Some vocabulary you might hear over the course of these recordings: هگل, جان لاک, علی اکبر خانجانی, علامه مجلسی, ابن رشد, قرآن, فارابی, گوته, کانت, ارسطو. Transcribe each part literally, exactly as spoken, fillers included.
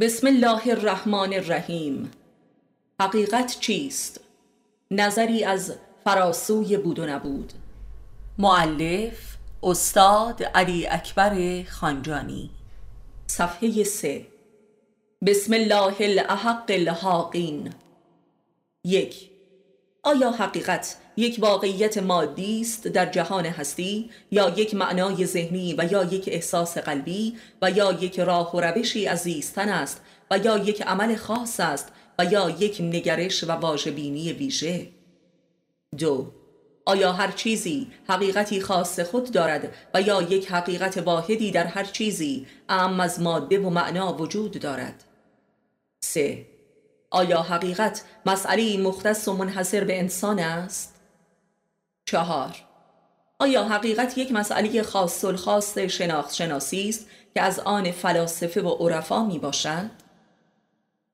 بسم الله الرحمن الرحیم. حقیقت چیست؟ نظری از فراسوی بود و نبود. مؤلف استاد علی اکبر خانجانی. صفحه سه. بسم الله الاحق الحاقین. یک. آیا حقیقت یک واقعیت مادی است در جهان هستی یا یک معنای ذهنی و یا یک احساس قلبی و یا یک راه و روشی از زیستن است و یا یک عمل خاص است و یا یک نگرش و واژه‌بینی ویژه؟ دو. آیا هر چیزی حقیقتی خاص خود دارد و یا یک حقیقت واحدی در هر چیزی اعم از ماده و معنا وجود دارد؟ سه. آیا حقیقت مسئله مختص و منحصر به انسان است؟ چهار. آیا حقیقت یک مسئله خاص الخاص شناخت شناسی است که از آن فلاسفه و عرفا می باشد؟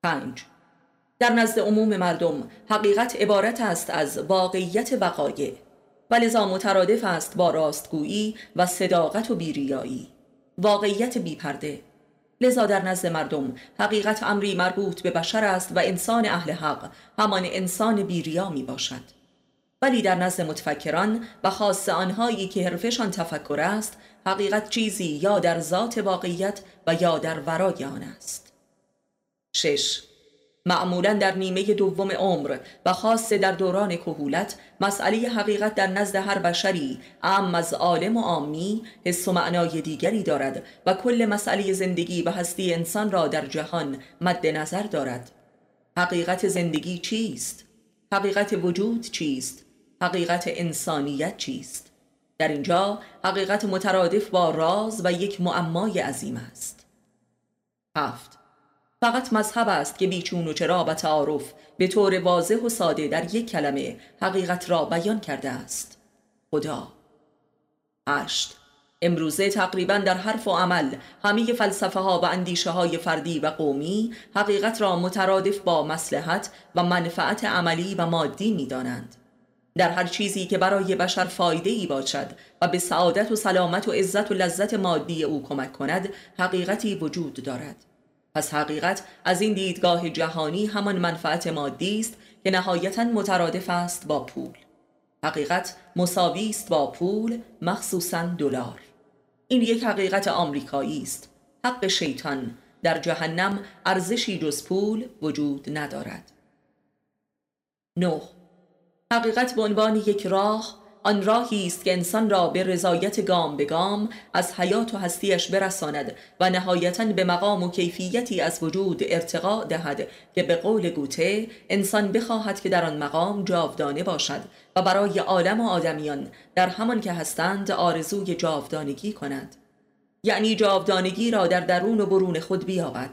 پنج. در نزد عموم مردم حقیقت عبارت است از واقعیت وقایع و لذا مترادف است با راستگویی و صداقت و بیریایی، واقعیت بیپرده. لذا در نزد مردم حقیقت امری مربوط به بشر است و انسان اهل حق همان انسان بیریا می باشد، ولی در نزد متفکران و خاص آنهایی که حرفشان تفکر است حقیقت چیزی یا در ذات واقعیت و یا در ورای آن است. شش. معمولا در نیمه دوم عمر و خاص در دوران کهولت مسئله حقیقت در نزد هر بشری عام از عالم و عامی حس و معنای دیگری دارد و کل مسئله زندگی و هستی انسان را در جهان مد نظر دارد. حقیقت زندگی چیست؟ حقیقت وجود چیست؟ حقیقت انسانیت چیست؟ در اینجا حقیقت مترادف با راز و یک معمای عظیم است. هفت. فقط مذهب است که بیچون و چرا و تعارف به طور واضح و ساده در یک کلمه حقیقت را بیان کرده است: خدا. هشت. امروزه تقریبا در حرف و عمل همه فلسفه ها و اندیشه های فردی و قومی حقیقت را مترادف با مصلحت و منفعت عملی و مادی می دانند. در هر چیزی که برای بشر فایده ای باشد و به سعادت و سلامت و عزت و لذت مادی او کمک کند حقیقتی وجود دارد. پس حقیقت از این دیدگاه جهانی همان منفعت مادی است که نهایتاً مترادف است با پول. حقیقت مساوی است با پول، مخصوصاً دلار. این یک حقیقت آمریکایی است. حق شیطان در جهنم ارزشی جز پول وجود ندارد. نه. حقیقت به عنوان یک راه، آن راهی است که انسان را به رضایت گام به گام از حیات و هستیش برساند و نهایتاً به مقام و کیفیتی از وجود ارتقا دهد که به قول گوته انسان بخواهد که در آن مقام جاودانه باشد و برای عالم و آدمیان در همان که هستند آرزوی جاودانگی کند، یعنی جاودانگی را در درون و برون خود بیابد،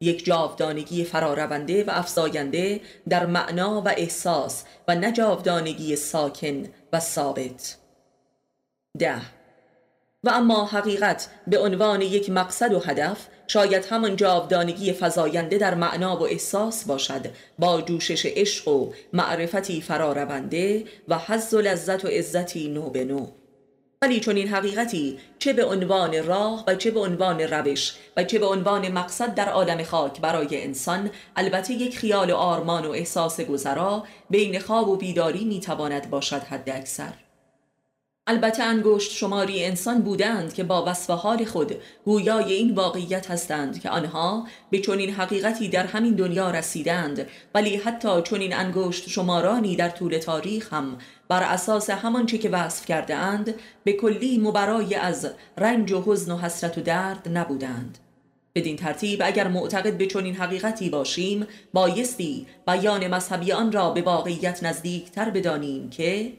یک جاودانگی فرارونده و افزاینده در معنا و احساس و نه جاودانگی ساکن و ثابت. ده. و اما حقیقت به عنوان یک مقصد و هدف شاید همان جاودانگی فزاینده در معنا و احساس باشد با جوشش عشق و معرفتی فرارونده و حظ و لذت و عزتی نو به نو، ولی چون این حقیقتی چه به عنوان راه و چه به عنوان روش و چه به عنوان مقصد در عالم خاک برای انسان البته یک خیال و آرمان و احساس گذرا بین خواب و بیداری میتواند باشد حد اکثر. البته انگشت شماری انسان بودند که با وصف حال خود گویای این واقعیت هستند که آنها به چنین حقیقتی در همین دنیا رسیدند، ولی حتی چنین انگشت شمارانی در طول تاریخ هم بر اساس همانچه که وصف کرده اند به کلی مبرای از رنج و حزن و حسرت و درد نبودند. بدین ترتیب اگر معتقد به چنین حقیقتی باشیم بایستی بیان مذهبی آن را به واقعیت نزدیکتر بدانیم که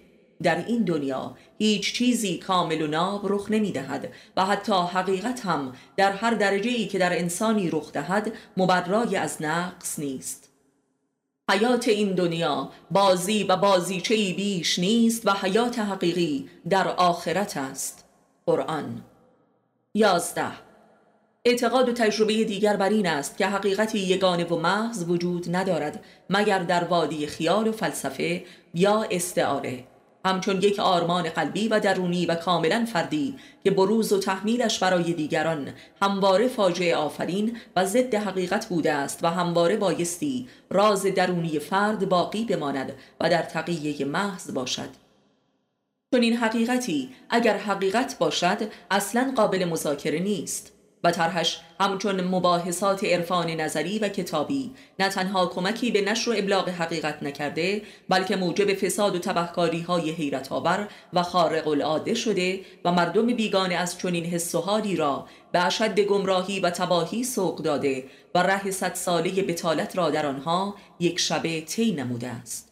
در این دنیا هیچ چیزی کامل و ناب رخ نمی دهد و حتی حقیقت هم در هر درجه‌ای که در انسانی رخ دهد مبرای از نقص نیست. حیات این دنیا بازی و بازیچه‌ای بیش نیست و حیات حقیقی در آخرت است. قرآن. یازده. اعتقاد و تجربه دیگر بر این است که حقیقتی یگانه و محض وجود ندارد مگر در وادی خیال و فلسفه یا استعاره همچون یک آرمان قلبی و درونی و کاملا فردی که بروز و تحمیلش برای دیگران همواره فاجعه آفرین و ضد حقیقت بوده است و همواره بایستی راز درونی فرد باقی بماند و در تقیه محض باشد. چون این حقیقتی اگر حقیقت باشد اصلا قابل مذاکره نیست و طرحش همچون مباحثات عرفان نظری و کتابی نه تنها کمکی به نشر و ابلاغ حقیقت نکرده بلکه موجب فساد و تبهکاری های حیرت آور و خارق العاده شده و مردم بیگانه از چنین حس و حالی را به اشد گمراهی و تباهی سوق داده و ره صد ساله بطالت را در آنها یک شبه طی نموده است.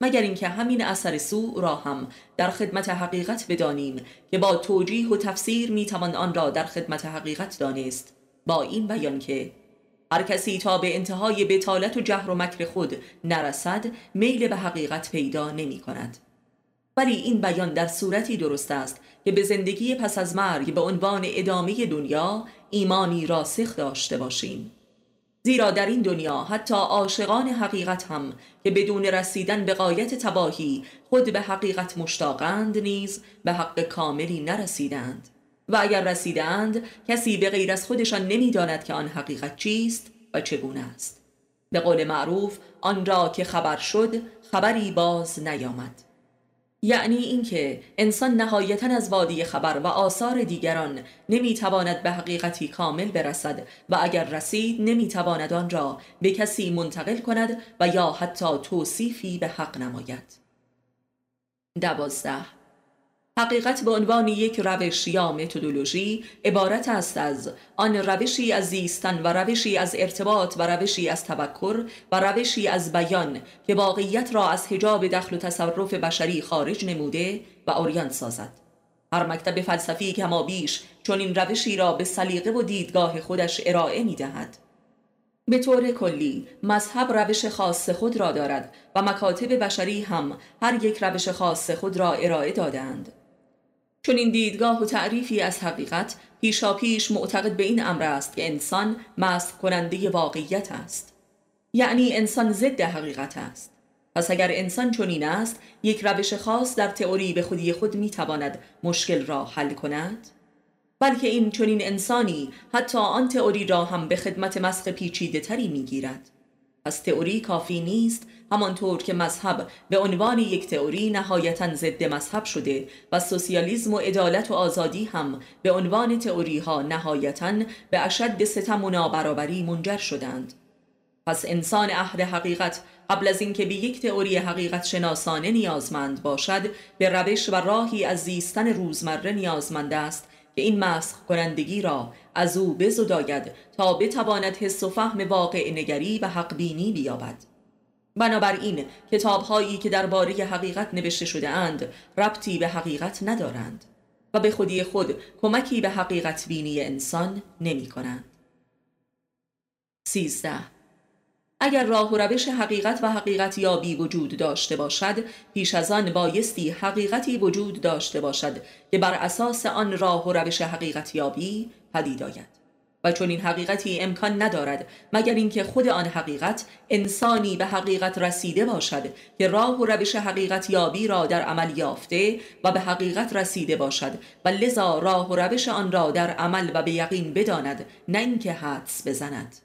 مگر اینکه همین اثر سوء را هم در خدمت حقیقت بدانیم که با توجیه و تفسیر میتوان آن را در خدمت حقیقت دانست، با این بیان که هر کسی تا به انتهای بطالت و جهر و مکر خود نرسد میل به حقیقت پیدا نمی کند. ولی این بیان در صورتی درست است که به زندگی پس از مرگ به عنوان ادامه دنیا ایمانی راسخ داشته باشیم، زیرا در این دنیا حتی عاشقان حقیقت هم که بدون رسیدن به غایت تباهی خود به حقیقت مشتاقند نیز به حق کاملی نرسیدند و اگر رسیدند کسی به غیر از خودشان نمیداند که آن حقیقت چیست و چگونه است. به قول معروف آن را که خبر شد خبری باز نیامد. یعنی اینکه انسان نهایتاً از وادی خبر و آثار دیگران نمیتواند به حقیقتی کامل برسد و اگر رسید نمیتواند آن را به کسی منتقل کند و یا حتی توصیفی به حق نماید. دوازده، حقیقت به عنوان یک روش یا متدولوژی عبارت است از آن روشی از زیستن و روشی از ارتباط و روشی از تفکر و روشی از بیان که واقعیت را از حجاب دخل و تصرف بشری خارج نموده و عریان سازد. هر مکتب فلسفی کما بیش چون این روشی را به سلیقه و دیدگاه خودش ارائه می دهد. به طور کلی مذهب روش خاص خود را دارد و مکاتب بشری هم هر یک روش خاص خود را ارائه دادند. چون این دیدگاه و تعریفی از حقیقت پیشاپیش معتقد به این امر است که انسان مسخ کننده واقعیت است، یعنی انسان ضد حقیقت است. پس اگر انسان چنین است یک روش خاص در تئوری به خودی خود میتواند مشکل را حل کند، بلکه این چنین انسانی حتی آن تئوری را هم به خدمت مسخ پیچیده تری میگیرد. پس تئوری کافی نیست، همانطور که مذهب به عنوان یک تئوری نهایتاً ضد مذهب شده و سوسیالیسم و عدالت و آزادی هم به عنوان تئوری ها نهایتاً به اشد ستم و نابرابری منجر شدند. پس انسان اهل حقیقت قبل از اینکه به یک تئوری حقیقت شناسانه نیازمند باشد به روش و راهی از زیستن روزمره نیازمند است که این مسخ کنندگی را از او بزداید تا بتواند حس و فهم واقع نگری و حق بینی بیابد. بنابراین کتاب‌هایی که درباره حقیقت نوشته شده اند ربطی به حقیقت ندارند و به خودی خود کمکی به حقیقت بینی انسان نمی کنند. سیزده، اگر راه و روش حقیقت و حقیقت یابی وجود داشته باشد پیش از آن بایستی حقیقتی وجود داشته باشد که بر اساس آن راه و روش حقیقت یابی پدید آید و چون این حقیقتی امکان ندارد مگر اینکه خود آن حقیقت انسانی به حقیقت رسیده باشد که راه و روش حقیقت یابی را در عمل یافته و به حقیقت رسیده باشد و لذا راه و روش آن را در عمل و به یقین بداند نه اینکه حدس بزند.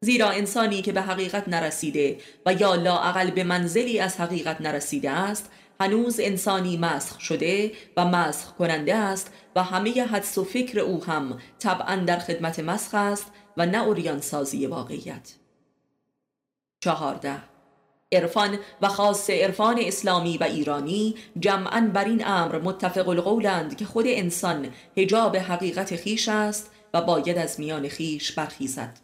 زیرا انسانی که به حقیقت نرسیده و یا لااقل به منزلی از حقیقت نرسیده است هنوز انسانی مسخ شده و مسخ کننده است و همه حدس و فکر او هم طبعا در خدمت مسخ است و نه عریان سازی واقعیت. چهارده، عرفان و خاص عرفان اسلامی و ایرانی جمعاً بر این امر متفق القولند که خود انسان حجاب حقیقت خیش است و باید از میان خیش برخیزد.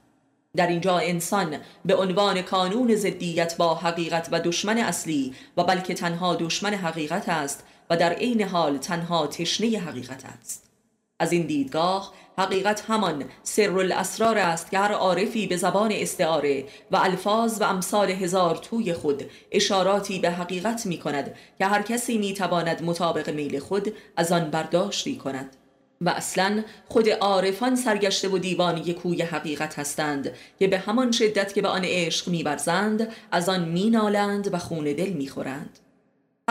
در اینجا انسان به عنوان کانون ضدیت با حقیقت و دشمن اصلی و بلکه تنها دشمن حقیقت است و در عین حال تنها تشنه حقیقت است. از این دیدگاه حقیقت همان سر الاسرار است که هر عارفی به زبان استعاره و الفاظ و امثال هزار توی خود اشاراتی به حقیقت می کند که هر کسی می تواند مطابق میل خود از آن برداشتی کند و اصلا خود عارفان سرگشته و دیوانه کوی حقیقت هستند که به همان شدت که به آن عشق می‌ورزند از آن مینالند و خون دل می‌خورند.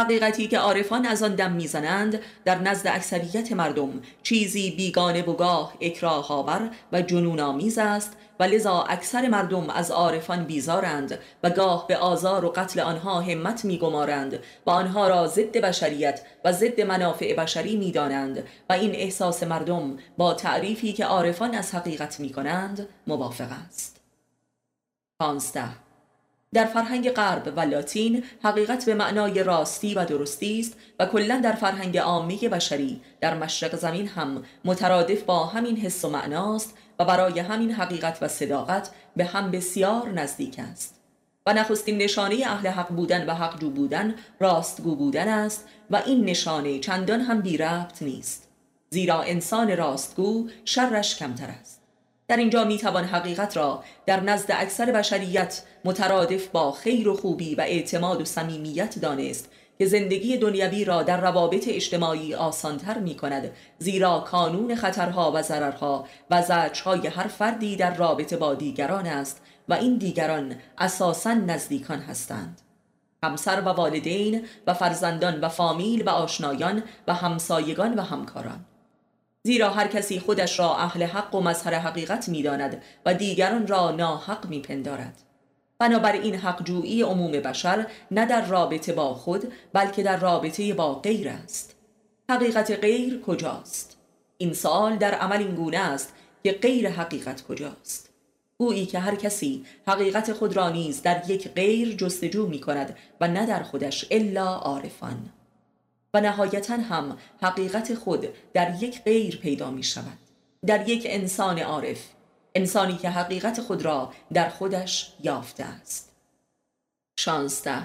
حقیقتی که عارفان از آن دم میزنند در نزد اکثریت مردم چیزی بیگانه و گاه اکراه آور و جنون آمیز است و لذا اکثر مردم از عارفان بیزارند و گاه به آزار و قتل آنها همت میگمارند و آنها را ضد بشریت و ضد منافع بشری میدانند و این احساس مردم با تعریفی که عارفان از حقیقت میکنند موافق است. پانزده. در فرهنگ غرب و لاتین حقیقت به معنای راستی و درستی است و کلا در فرهنگ عامه بشری در مشرق زمین هم مترادف با همین حس و معناست و برای همین حقیقت و صداقت به هم بسیار نزدیک است و نخستین نشانه اهل حق بودن و حقجو بودن راستگو بودن است و این نشانه چندان هم بی ربط نیست، زیرا انسان راستگو شرش کمتر است. در اینجا میتوان حقیقت را در نزد اکثر بشریت مترادف با خیر و خوبی و اعتماد و صمیمیت دانست که زندگی دنیوی را در روابط اجتماعی آسانتر میکند، زیرا کانون خطرها و ضررها و زجرهای هر فردی در رابطه با دیگران است و این دیگران اساساً نزدیکان هستند. همسر و والدین و فرزندان و فامیل و آشنایان و همسایگان و همکاران، زیرا هر کسی خودش را اهل حق و مظهر حقیقت می داند و دیگران را ناحق می پندارد. بنابراین حقجویی عموم بشر نه در رابطه با خود بلکه در رابطه با غیر است. حقیقت غیر کجاست؟ این سوال در عمل این گونه است که غیر حقیقت کجاست؟ گویی که هر کسی حقیقت خود را نیز در یک غیر جستجو می کند و نه در خودش الا عارفان. و نهایتا هم حقیقت خود در یک غیر پیدا می شود، در یک انسان عارف، انسانی که حقیقت خود را در خودش یافته است. شانزده.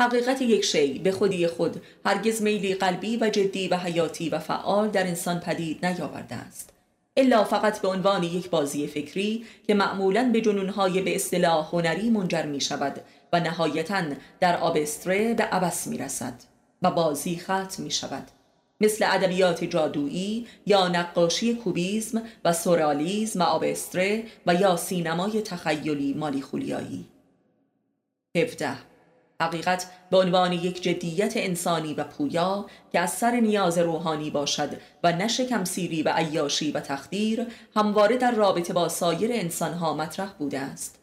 حقیقت یک شی به خودی خود هرگز میلی قلبی و جدی و حیاتی و فعال در انسان پدید نیاورده است، الا فقط به عنوان یک بازی فکری که معمولاً به جنونهای به اصطلاح هنری منجر می شود و نهایتاً در آبستره به عبث می رسد و بازی ختم می شود، مثل ادبیات جادویی یا نقاشی کوبیسم و سورئالیسم و آبستره و یا سینمای تخیلی مالیخولیایی. هفده. حقیقت به عنوان یک جدیت انسانی و پویا که از سر نیاز روحانی باشد و نه شکمسیری و عیاشی و تخدیر همواره در رابطه با سایر انسانها مطرح بوده است.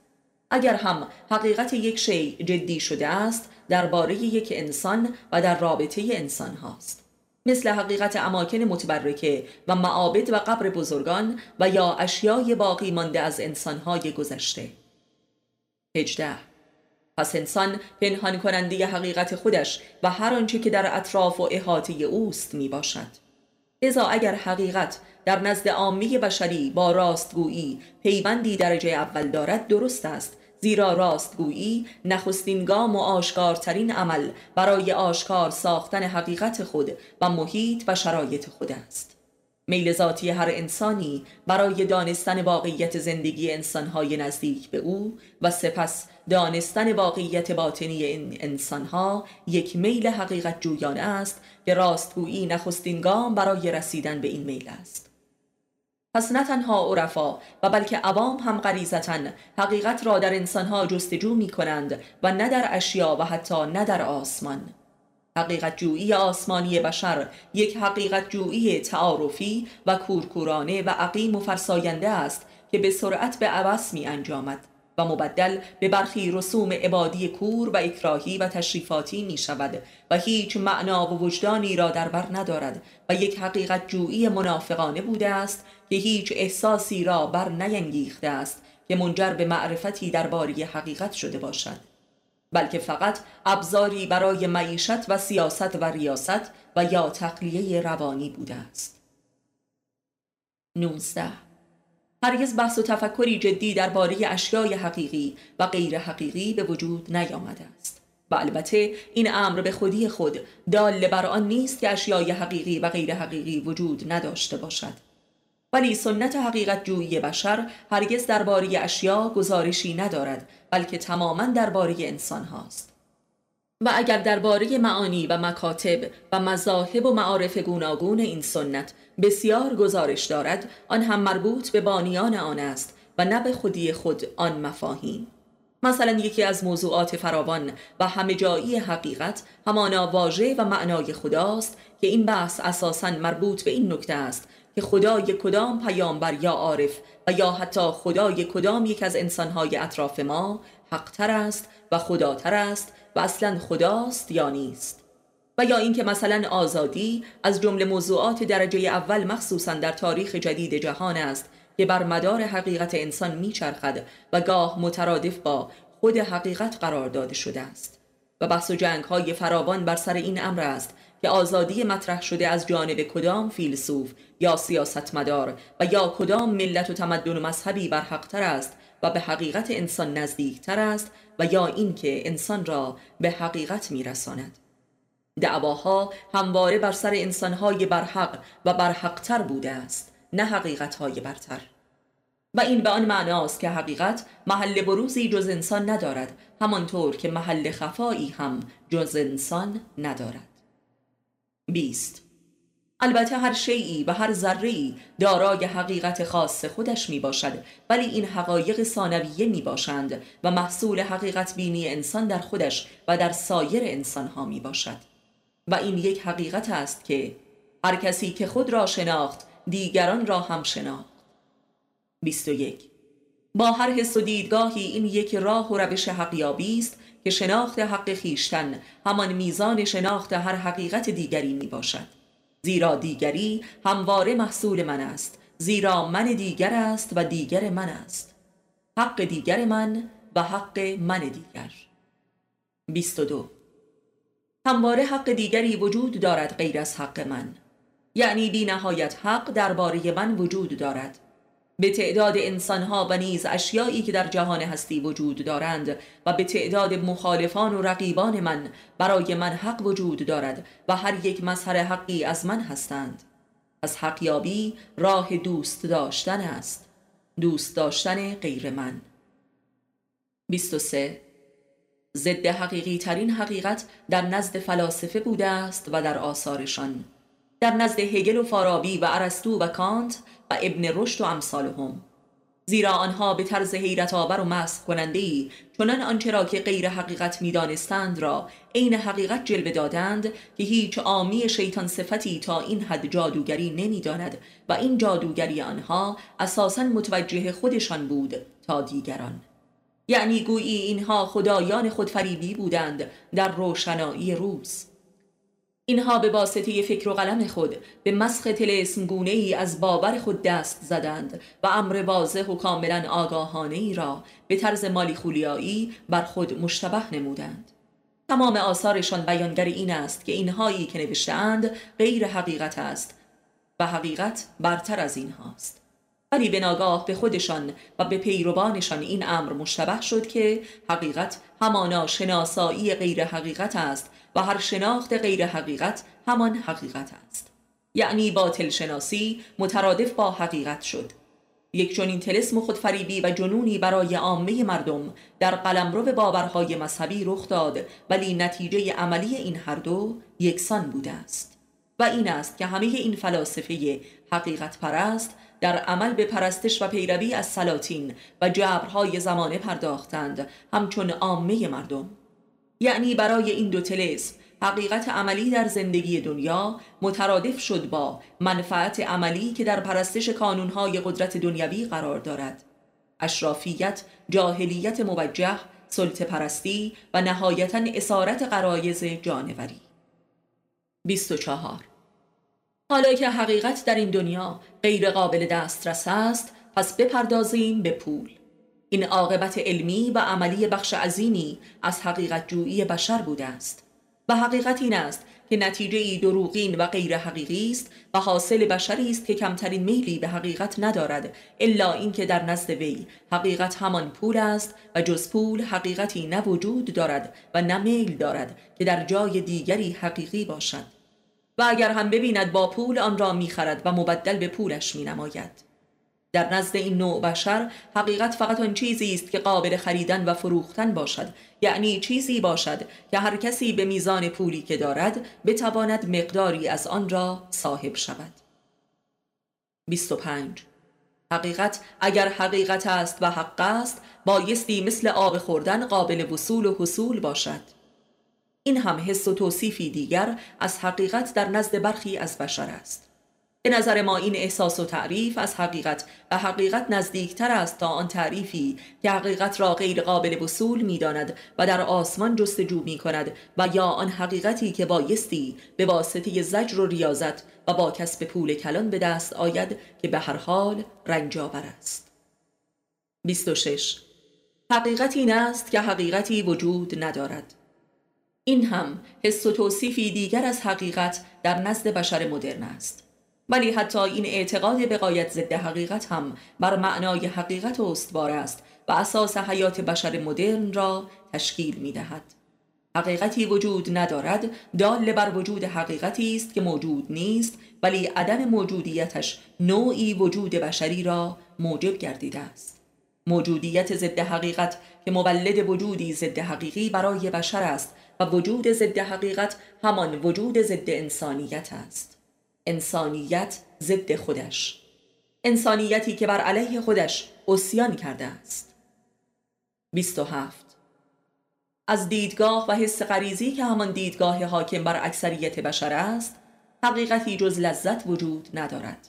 اگر هم حقیقت یک شی جدی شده است درباره یک انسان و در رابطه انسان هاست، مثل حقیقت اماکن متبرکه و معابد و قبر بزرگان و یا اشیای باقی مانده از انسان های گذشته. هجده. پس انسان پنهان کننده حقیقت خودش و هر آنچه که در اطراف و احاطه اوست می باشد. لذا اگر حقیقت در نزد عامه بشری با راستگویی پیوندی درجه اول دارد درست است، زیرا راستگویی نخستین گام و آشکارترین عمل برای آشکار ساختن حقیقت خود و محیط و شرایط خود است. میل ذاتی هر انسانی برای دانستن واقعیت زندگی انسانهای نزدیک به او و سپس دانستن واقعیت باطنی این انسانها یک میل حقیقت جویانه است که راستگویی نخستین گام برای رسیدن به این میل است. پس نه تنها عرفا و بلکه عوام هم غریزتاً حقیقت را در انسانها جستجو می کنند و نه در اشیا و حتی نه در آسمان. حقیقت جویی آسمانی بشر یک حقیقت جویی تعارفی و کورکورانه و عقیم و فرساینده است که به سرعت به عبث می انجامد و مبدل به برخی رسوم عبادی کور و اکراهی و تشریفاتی می شود و هیچ معنا و وجدانی را در بر ندارد و یک حقیقت جویی منافقانه بوده است که هیچ احساسی را بر نینگیخته است که منجر به معرفتی درباره حقیقت شده باشد، بلکه فقط ابزاری برای معیشت و سیاست و ریاست و یا تقلیه روانی بوده است. نوزده. هرگز بحث و تفکری جدی درباره اشیای حقیقی و غیر حقیقی به وجود نیامده است و البته این امر به خودی خود دال بر آن نیست که اشیای حقیقی و غیر حقیقی وجود نداشته باشد، ولی سنت حقیقت جویی بشر هرگز درباره اشیا گزارشی ندارد بلکه تماما درباره انسان هاست و اگر درباره معانی و مکاتب و مذاهب و معارف گوناگون این سنت بسیار گزارش دارد آن هم مربوط به بانیان آن است و نه به خودی خود آن مفاهیم. مثلا یکی از موضوعات فراوان و همه‌جایی حقیقت همانا واژه و معنای خداست که این بحث اساساً مربوط به این نکته است که خدای کدام پیامبر یا عارف و یا حتی خدای کدام یک از انسانهای اطراف ما حقتر است و خداتر است و اصلاً خداست یا نیست، و یا اینکه مثلا آزادی از جمله موضوعات درجه اول مخصوصاً در تاریخ جدید جهان است که بر مدار حقیقت انسان میچرخد و گاه مترادف با خود حقیقت قرار داده شده است و بحث و جنگ‌های فراوان بر سر این امر است که آزادی مطرح شده از جانب کدام فیلسوف یا سیاستمدار و یا کدام ملت و تمدن و مذهبی بر حق‌تر است و به حقیقت انسان نزدیک‌تر است و یا اینکه انسان را به حقیقت می‌رساند. دعواها همواره بر سر انسان‌های برحق و برحق‌تر بوده است، نه حقیقت‌های برتر. و این به آن معناست که حقیقت محل بروزی جز انسان ندارد، همانطور که محل خفایی هم جز انسان ندارد. بیست. البته هر شیئی و هر ذره‌ای دارای حقیقت خاص خودش می باشد، ولی این حقایق ثانویه می باشند و محصول حقیقت بینی انسان در خودش و در سایر انسانها می باشد. و این یک حقیقت است که هر کسی که خود را شناخت دیگران را هم شناخت. بیست و یک. با هر حس و دیدگاهی این یک راه و روش حقیابی است که شناخت حق خیشتن همان میزان شناخت هر حقیقت دیگری می باشد، زیرا دیگری همواره محصول من است، زیرا من دیگر است و دیگر من است، حق دیگر من و حق من دیگر. بیست و دو. همواره حق دیگری وجود دارد غیر از حق من، یعنی بی نهایت حق درباره من وجود دارد. به تعداد انسانها و نیز اشیایی که در جهان هستی وجود دارند و به تعداد مخالفان و رقیبان من برای من حق وجود دارد و هر یک مظهر حقی از من هستند. از حقیابی راه دوست داشتن است، دوست داشتن غیر من. بیست و سه. ضد حقیقی ترین حقیقت در نزد فلاسفه بوده است و در آثارشان، در نزد هگل و فارابی و ارسطو و کانت و ابن رشد و امثالهم، زیرا آنها به طرز حیرت‌آور و مسخ کننده‌ای چنان آنچه را که غیر حقیقت می‌دانستند را عین حقیقت جلوه دادند که هیچ عامی شیطان صفتی تا این حد جادوگری نمی‌داند و این جادوگری آنها اساساً متوجه خودشان بود تا دیگران، یعنی گویی اینها خدایان خودفریبی بودند در روشنایی روز. اینها به واسطه فکر و قلم خود به مسخ طلسم‌گونه‌ای از باور خود دست زدند و امر واضح و کاملا آگاهانه‌ای را به طرز مالیخولیایی بر خود مشتبه نمودند. تمام آثارشان بیانگر این است که اینهایی که نوشته‌اند غیر حقیقت است و حقیقت برتر از اینهاست. ولی به ناگاه به خودشان و به پیروانشان این امر مشتبه شد که حقیقت همانا شناسایی غیر حقیقت است و هر شناخت غیر حقیقت همان حقیقت است، یعنی باطل شناسی مترادف با حقیقت شد. یک چنین طلسم خودفریبی و جنونی برای عامه مردم در قلمرو باورهای مذهبی رخ داد، ولی نتیجه عملی این هر دو یکسان بوده است و این است که همه این فلاسفه حقیقت پرست در عمل به پرستش و پیروی از سلاطین و جبرهای زمانه پرداختند همچون عامه مردم، یعنی برای این دو طلسم حقیقت عملی در زندگی دنیا مترادف شد با منفعت عملی که در پرستش کانونهای قدرت دنیوی قرار دارد. اشرافیت، جاهلیت موجه، سلطه پرستی و نهایتاً اسارت غرایز جانوری. بیست و چهار. حالا که حقیقت در این دنیا غیر قابل دسترس است، پس بپردازیم به پول. این عاقبت علمی و عملی بخش عظیمی از حقیقت جویی بشر بوده است و حقیقت این است که نتیجه دروغین و غیر حقیقی است و حاصل بشری است که کمترین میلی به حقیقت ندارد، الا اینکه در نزد وی حقیقت همان پول است و جز پول حقیقتی نه وجود دارد و نه میل دارد که در جای دیگری حقیقی باشد، و اگر هم ببیند با پول آن را می‌خرد و مبدل به پولش می‌نماید. در نزد این نوع بشر حقیقت فقط آن چیزی است که قابل خریدن و فروختن باشد، یعنی چیزی باشد که هر کسی به میزان پولی که دارد بتواند مقداری از آن را صاحب شود. بیست و پنج. حقیقت اگر حقیقت است و حق است، بایستی مثل آب خوردن قابل وصول و حصول باشد. این هم حس و توصیفی دیگر از حقیقت در نزد برخی از بشر است. به نظر ما این احساس و تعریف از حقیقت و حقیقت نزدیکتر است تا آن تعریفی که حقیقت را غیر قابل وصول می داند و در آسمان جستجو می کند، و یا آن حقیقتی که بایستی به واسطه زجر و ریاضت و با کسب پول کلان به دست آید که به هر حال رنجاور است. بیست و شش. حقیقت این است که حقیقتی وجود ندارد. این هم حس و توصیفی دیگر از حقیقت در نزد بشر مدرن است. ولی حتی این اعتقاد به غایت ضد حقیقت هم بر معنای حقیقت استوار است و اساس حیات بشر مدرن را تشکیل می دهد. حقیقتی وجود ندارد دال بر وجود حقیقتی است که موجود نیست، ولی عدم موجودیتش نوعی وجود بشری را موجب گردیده است. موجودیت ضد حقیقت که مولد وجودی ضد حقیقی برای بشر است و وجود ضد حقیقت همان وجود ضد انسانیت است. انسانیت ضد خودش، انسانیتی که بر علیه خودش عصیان کرده است. بیست و هفت. از دیدگاه و حس غریزی که همان دیدگاه حاکم بر اکثریت بشر است، حقیقتی جز لذت وجود ندارد،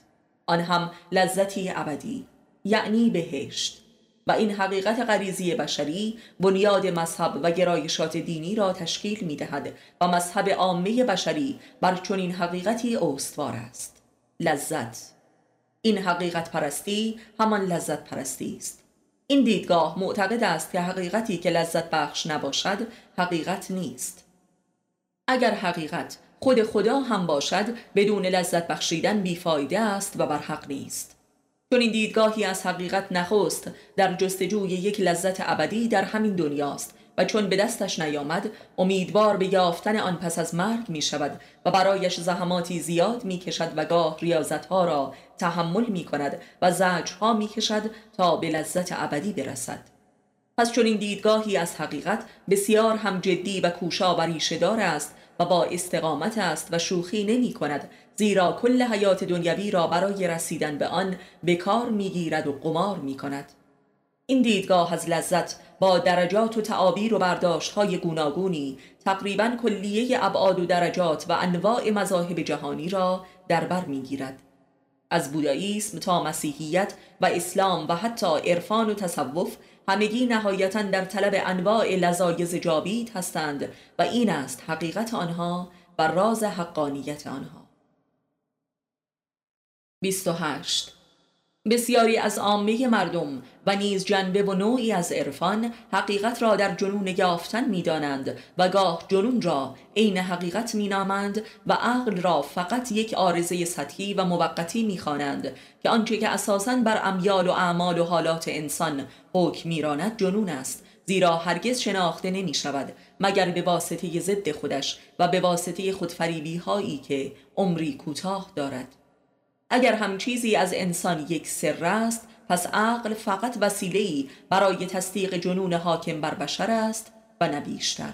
آن هم لذتی ابدی، یعنی بهشت، و این حقیقت غریزی بشری بنیاد مذهب و گرایشات دینی را تشکیل می دهد و مذهب عامه بشری بر چنین حقیقتی استوار است. لذت، این حقیقت پرستی همان لذت پرستی است. این دیدگاه معتقد است که حقیقتی که لذت بخش نباشد حقیقت نیست. اگر حقیقت خود خدا هم باشد، بدون لذت بخشیدن بیفایده است و برحق نیست. چون این دیدگاهی از حقیقت نخست در جستجوی یک لذت ابدی در همین دنیاست و چون به دستش نیامد، امیدوار به یافتن آن پس از مرگ می شود و برایش زحماتی زیاد می کشد و گاه ریاضتها را تحمل می کند و زجرها می کشد تا به لذت ابدی برسد. پس چون این دیدگاهی از حقیقت بسیار هم جدی و کوشا و ریشه‌دار است و با استقامت است و شوخی نمی کند، زیرا کل حیات دنیوی را برای رسیدن به آن به کار می گیرد و قمار می کند. این دیدگاه از لذت با درجات و تعابیر و برداشت های گوناگونی تقریبا کلیه ابعاد و درجات و انواع مذاهب جهانی را دربر می گیرد. از بوداییسم تا مسیحیت و اسلام و حتی عرفان و تصوف، همگی نهایتاً در طلب انواع لذایز جاوید هستند و این است حقیقت آنها و راز حقانیت آنها. بیست و هشت. بسیاری از عامه مردم و نیز جنبه و نوعی از عرفان حقیقت را در جنون یافتن می دانند و گاه جنون را عین حقیقت می نامند و عقل را فقط یک عارضه سطحی و موقتی می خوانند که آنچه که اساساً بر امیال و اعمال و حالات انسان حکم می راند جنون است، زیرا هرگز شناخته نمی شود مگر به واسطه ضد خودش و به واسطه خودفریبی هایی که عمری کوتاه دارد. اگر هم چیزی از انسان یک سر است، پس عقل فقط وسیله‌ای برای تصدیق جنون حاکم بر بشر است و نه بیشتر.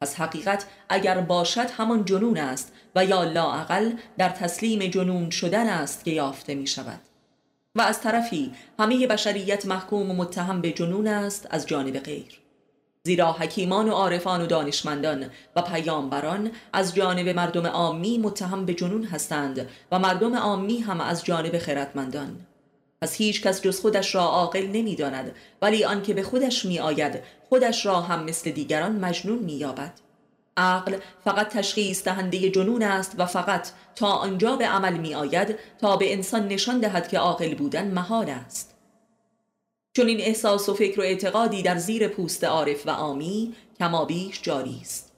پس حقیقت اگر باشد همان جنون است و یا لااقل در تسلیم جنون شدن است که یافته می شود. و از طرفی همه بشریت محکوم و متهم به جنون است از جانب غیر، زیرا حکیمان و عارفان و دانشمندان و پیامبران از جانب مردم عامی متهم به جنون هستند و مردم عامی هم از جانب خردمندان. پس هیچ کس جز خودش را عاقل نمی داند، ولی آن که به خودش می آید خودش را هم مثل دیگران مجنون می یابد. عقل فقط تشخیص دهنده جنون است و فقط تا آنجا به عمل می آید تا به انسان نشان دهد که عاقل بودن محال است. چون این احساس و فکر و اعتقادی در زیر پوست عارف و عامی کمابیش جاری است.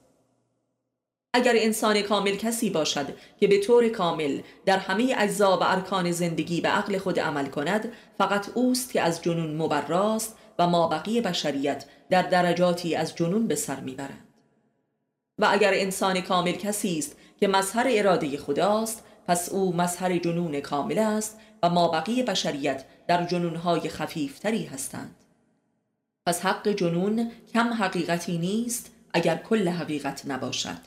اگر انسان کامل کسی باشد که به طور کامل در همه اجزا و ارکان زندگی به عقل خود عمل کند، فقط اوست که از جنون مبراست و ما بقیه بشریت در درجاتی از جنون به سر میبرند. و اگر انسان کامل کسی است که مظهر اراده خداست، پس او مظهر جنون کامل است و ما بقیه بشریت در جنونهای خفیفتری هستند. پس حق جنون کم حقیقتی نیست اگر کل حقیقت نباشد.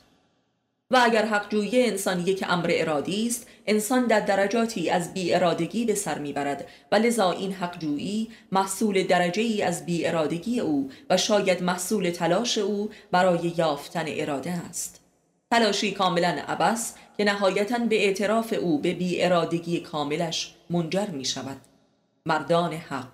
و اگر حقجویی انسانیه که امر ارادی است، انسان در درجاتی از بی ارادگی به سر میبرد و لذا این حقجویی محصول درجه‌ای از بی ارادگی او و شاید محصول تلاش او برای یافتن اراده است. تلاشی کاملا عبث که نهایتاً به اعتراف او به بی ارادگی کاملش منجر می شود. مردان حق.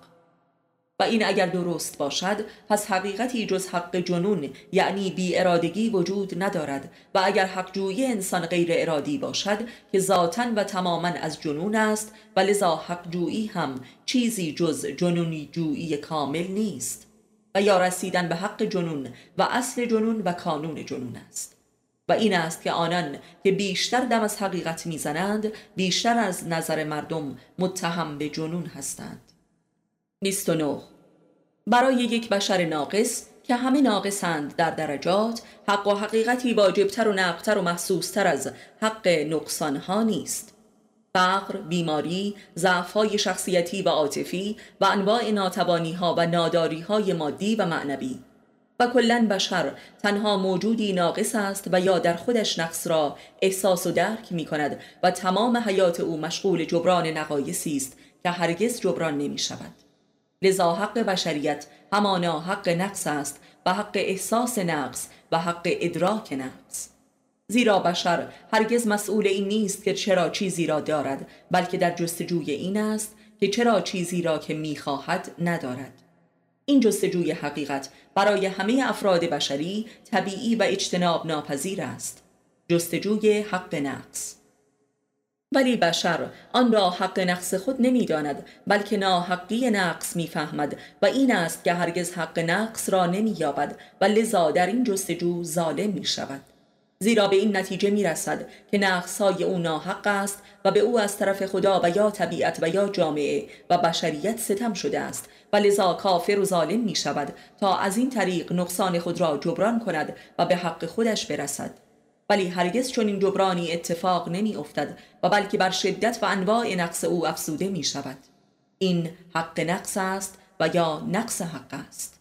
و این اگر درست باشد پس حقیقتی جز حق جنون یعنی بی ارادگی وجود ندارد و اگر حق جویی انسان غیر ارادی باشد که ذاتاً و تماماً از جنون است و لذا حق جویی هم چیزی جز جنونی جویی کامل نیست و یا رسیدن به حق جنون و اصل جنون و کانون جنون است. و این است که آنان که بیشتر دم از حقیقت میزنند بیشتر از نظر مردم متهم به جنون هستند. بیست و نه. برای یک بشر ناقص که همه ناقصند در درجات، حق و حقیقتی واجبتر و نقبتر و محسوستر از حق نقصانها نیست. فقر، بیماری، ضعف‌های شخصیتی و عاطفی و انواع ناتوانی‌ها و ناداری‌های مادی و معنوی. و کلاً بشر تنها موجودی ناقص است و یا در خودش نقص را احساس و درک می کند و تمام حیات او مشغول جبران نقایصی است که هرگز جبران نمی شود. لذا حق بشریت همانا حق نقص است و حق احساس نقص و حق ادراک نقص. زیرا بشر هرگز مسئول این نیست که چرا چیزی را دارد، بلکه در جستجوی این است که چرا چیزی را که می خواهد ندارد. این جستجوی حقیقت برای همه افراد بشری طبیعی و اجتناب ناپذیر است. جستجوی حق نقص. ولی بشر آن را حق نقص خود نمی داند بلکه ناحقی نقص می فهمد و این است که هرگز حق نقص را نمی یابد و لذا در این جستجو ظالم می شود. زیرا به این نتیجه می رسد که نقصهای او ناحق است و به او از طرف خدا و یا طبیعت و یا جامعه و بشریت ستم شده است و لذا کافر و ظالم می شود تا از این طریق نقصان خود را جبران کند و به حق خودش برسد. ولی هرگز چنین جبرانی اتفاق نمی افتد و بلکه بر شدت و انواع نقص او افزوده می شود. این حق نقص است و یا نقص حق است.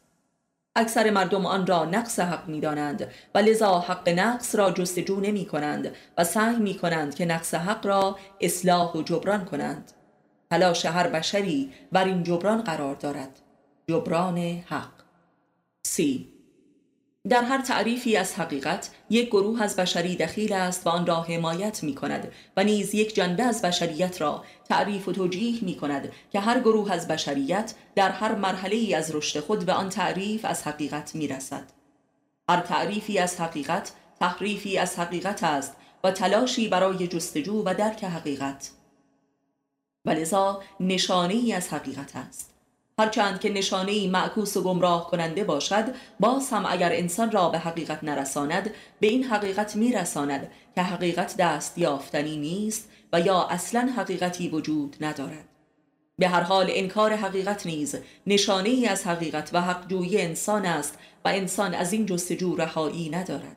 اکثر مردم آن را نقص حق می دانند و لذا حق نقص را جستجو نمی کنند و سعی می کنند که نقص حق را اصلاح و جبران کنند. تلاش هر بشری بر این جبران قرار دارد. جبران حق. سی. در هر تعریفی از حقیقت یک گروه از بشری دخیل است و آن را حمایت می کند و نیز یک جنبه از بشریت را تعریف و توجیه می کند که هر گروه از بشریت در هر مرحله‌ای از رشد خود به آن تعریف از حقیقت می رسد. هر تعریفی از حقیقت تحریفی از حقیقت است و تلاشی برای جستجو و درک حقیقت و لذا نشانه‌ای از حقیقت است. هرچند که نشانه‌ای معکوس و گمراه کننده باشد، باز هم اگر انسان را به حقیقت نرساند، به این حقیقت میرساند که حقیقت دست یافتنی نیست و یا اصلاً حقیقتی وجود ندارد. به هر حال انکار حقیقت نیز نشانه‌ای از حقیقت و حقجویی انسان است و انسان از این جستجو رهایی ندارد.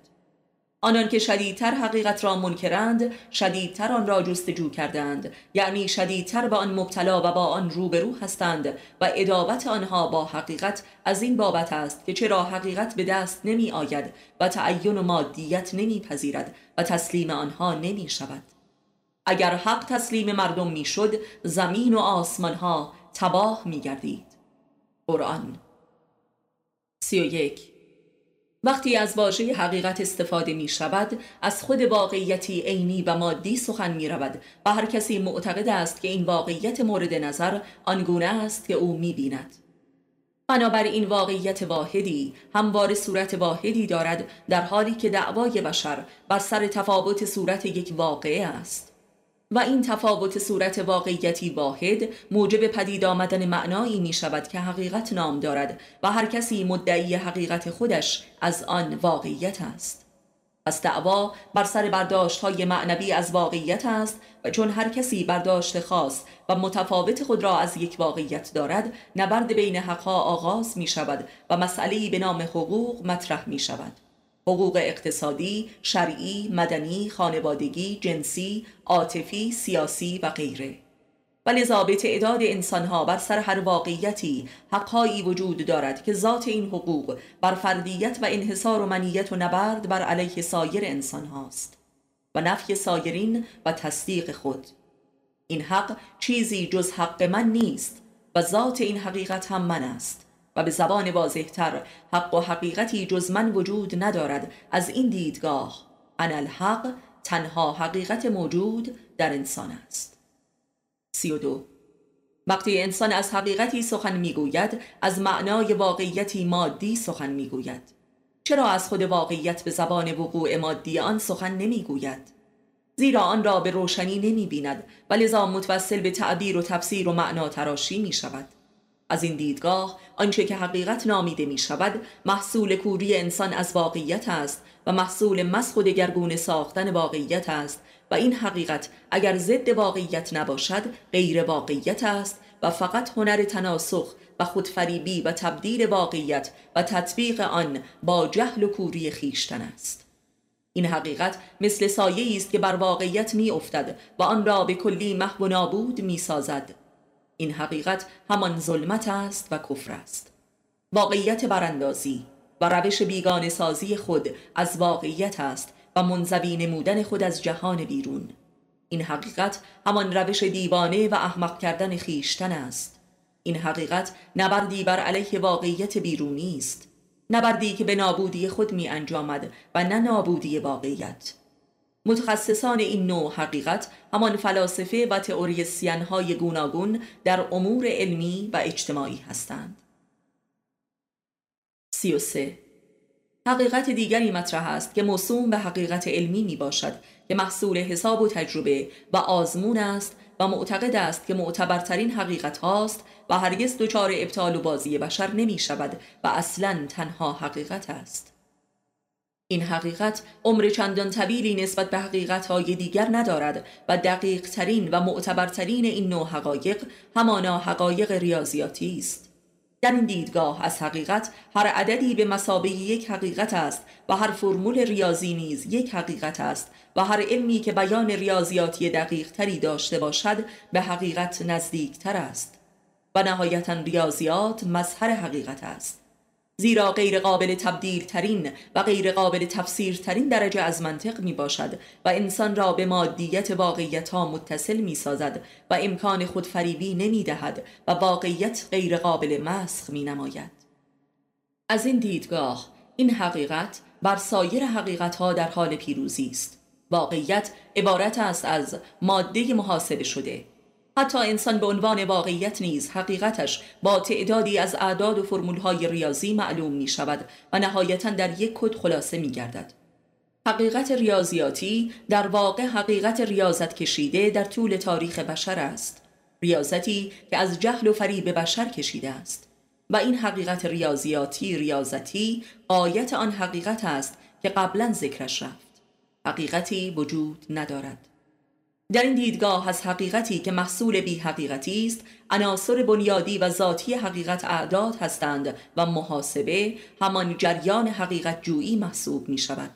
آنان که شدیدتر حقیقت را منکرند، شدیدتر آن را جستجو کردند، یعنی شدیدتر با آن مبتلا و با آن روبرو هستند و ادابت آنها با حقیقت از این بابت است که چرا حقیقت به دست نمی آید و تعین و مادیت نمی پذیرد و تسلیم آنها نمی شود. اگر حق تسلیم مردم می شد، زمین و آسمان ها تباه می گردید. قرآن. سی و یک. وقتی از واژه حقیقت استفاده می شود، از خود واقعیتی عینی و مادی سخن می رود و هر کسی معتقد است که این واقعیت مورد نظر آنگونه است که او می بیند. بنابراین واقعیت واحدی همواره صورت واحدی دارد، در حالی که دعوای بشر بر سر تفاوت صورت یک واقعه است. و این تفاوت صورت واقعیتی واحد موجب پدید آمدن معنایی می شود که حقیقت نام دارد و هر کسی مدعی حقیقت خودش از آن واقعیت است. پس دعوا بر سر برداشت‌های معنوی از واقعیت است و چون هر کسی برداشت خاص و متفاوت خود را از یک واقعیت دارد، نبرد بین حق‌ها آغاز می شود و مسئله‌ای به نام حقوق مطرح می شود. حقوق اقتصادی، شرعی، مدنی، خانوادگی، جنسی، عاطفی، سیاسی و غیره. ولذا به تعداد انسانها بر سر هر واقعیتی حقایی وجود دارد که ذات این حقوق بر فردیت و انحصار و منیت و نبرد بر علیه سایر انسانهاست. و نفی سایرین و تصدیق خود. این حق چیزی جز حق من نیست و ذات این حقیقت هم من است. و به زبان واضح‌تر، حق و حقیقتی جز من وجود ندارد. از این دیدگاه انالحق تنها حقیقت موجود در انسان است. سی و دو. وقتی انسان از حقیقتی سخن میگوید، از معنای واقعیتی مادی سخن میگوید. چرا از خود واقعیت به زبان وقوع مادی آن سخن نمیگوید؟ زیرا آن را به روشنی نمیبیند و لذا متوسل به تعبیر و تفسیر و معنا تراشی میشود. از این دیدگاه آنچه که حقیقت نامیده می شود محصول کوری انسان از واقعیت است و محصول مسخ و دگرگون ساختن واقعیت است و این حقیقت اگر ضد واقعیت نباشد غیر واقعیت است و فقط هنر تناسخ و خودفریبی و تبدیل واقعیت و تطبیق آن با جهل و کوری خیشتن است. این حقیقت مثل سایه است که بر واقعیت می افتد و آن را به کلی محو و نابود می سازد. این حقیقت همان ظلمت است و کفر است. واقعیت براندازی و روش بیگانه سازی خود از واقعیت است و منزوی نمودن خود از جهان بیرون. این حقیقت همان روش دیوانه و احمق کردن خیشتن است. این حقیقت نبردی بر علیه واقعیت بیرونی است، نبردی که به نابودی خود می انجامد و نه نابودی واقعیت. متخصصان این نوع حقیقت همان فلاسفه و تئوریسین های گوناگون در امور علمی و اجتماعی هستند. سی و سه. حقیقت دیگری مطرح است که موسوم به حقیقت علمی می باشد که محصول حساب و تجربه و آزمون است و معتقد است که معتبرترین حقیقت هاست و هرگز دچار ابطال و بازی بشر نمی شود و اصلاً تنها حقیقت است. این حقیقت عمر چندان طویلی نسبت به حقیقت‌های دیگر ندارد و دقیق‌ترین و معتبرترین این نوع حقایق همانا حقایق ریاضیاتی است. در این دیدگاه از حقیقت هر عددی به مثابه یک حقیقت است و هر فرمول ریاضی نیز یک حقیقت است و هر علمی که بیان ریاضیاتی دقیق‌تری داشته باشد به حقیقت نزدیکتر است و نهایتاً ریاضیات مظهر حقیقت است. زیرا غیر قابل تبدیل ترین و غیر قابل تفسیر ترین درجه از منطق می باشد و انسان را به مادیت واقعیت ها متصل می سازد و امکان خودفریبی نمی دهد و واقعیت غیر قابل مسخ می نماید. از این دیدگاه این حقیقت بر سایر حقیقت ها در حال پیروزی است. واقعیت عبارت است از ماده محاسبه شده. حتی انسان به عنوان واقعیت نیز حقیقتش با تعدادی از اعداد و فرمولهای ریاضی معلوم می شود و نهایتاً در یک کد خلاصه می گردد. حقیقت ریاضیاتی در واقع حقیقت ریاضت کشیده در طول تاریخ بشر است. ریاضتی که از جهل و فریب بشر کشیده است. و این حقیقت ریاضیاتی ریاضتی غایت آن حقیقت است که قبلاً ذکرش رفت. حقیقتی وجود ندارد. در این دیدگاه از حقیقتی که محصول بی حقیقتی است، عناصر بنیادی و ذاتی حقیقت اعداد هستند و محاسبه همان جریان حقیقت جویی محسوب می شود.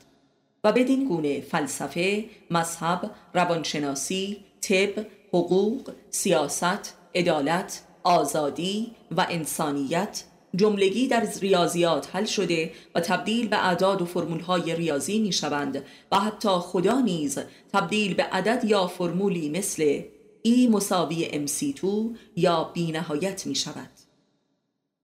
و بدین گونه فلسفه، مذهب، روانشناسی، طب، حقوق، سیاست، عدالت، آزادی و انسانیت، جملگی در ریاضیات حل شده و تبدیل به اعداد و فرمولهای ریاضی می شوند و حتی خدا نیز تبدیل به عدد یا فرمولی مثل ای مساوی ام سی دو یا بی نهایت می شود.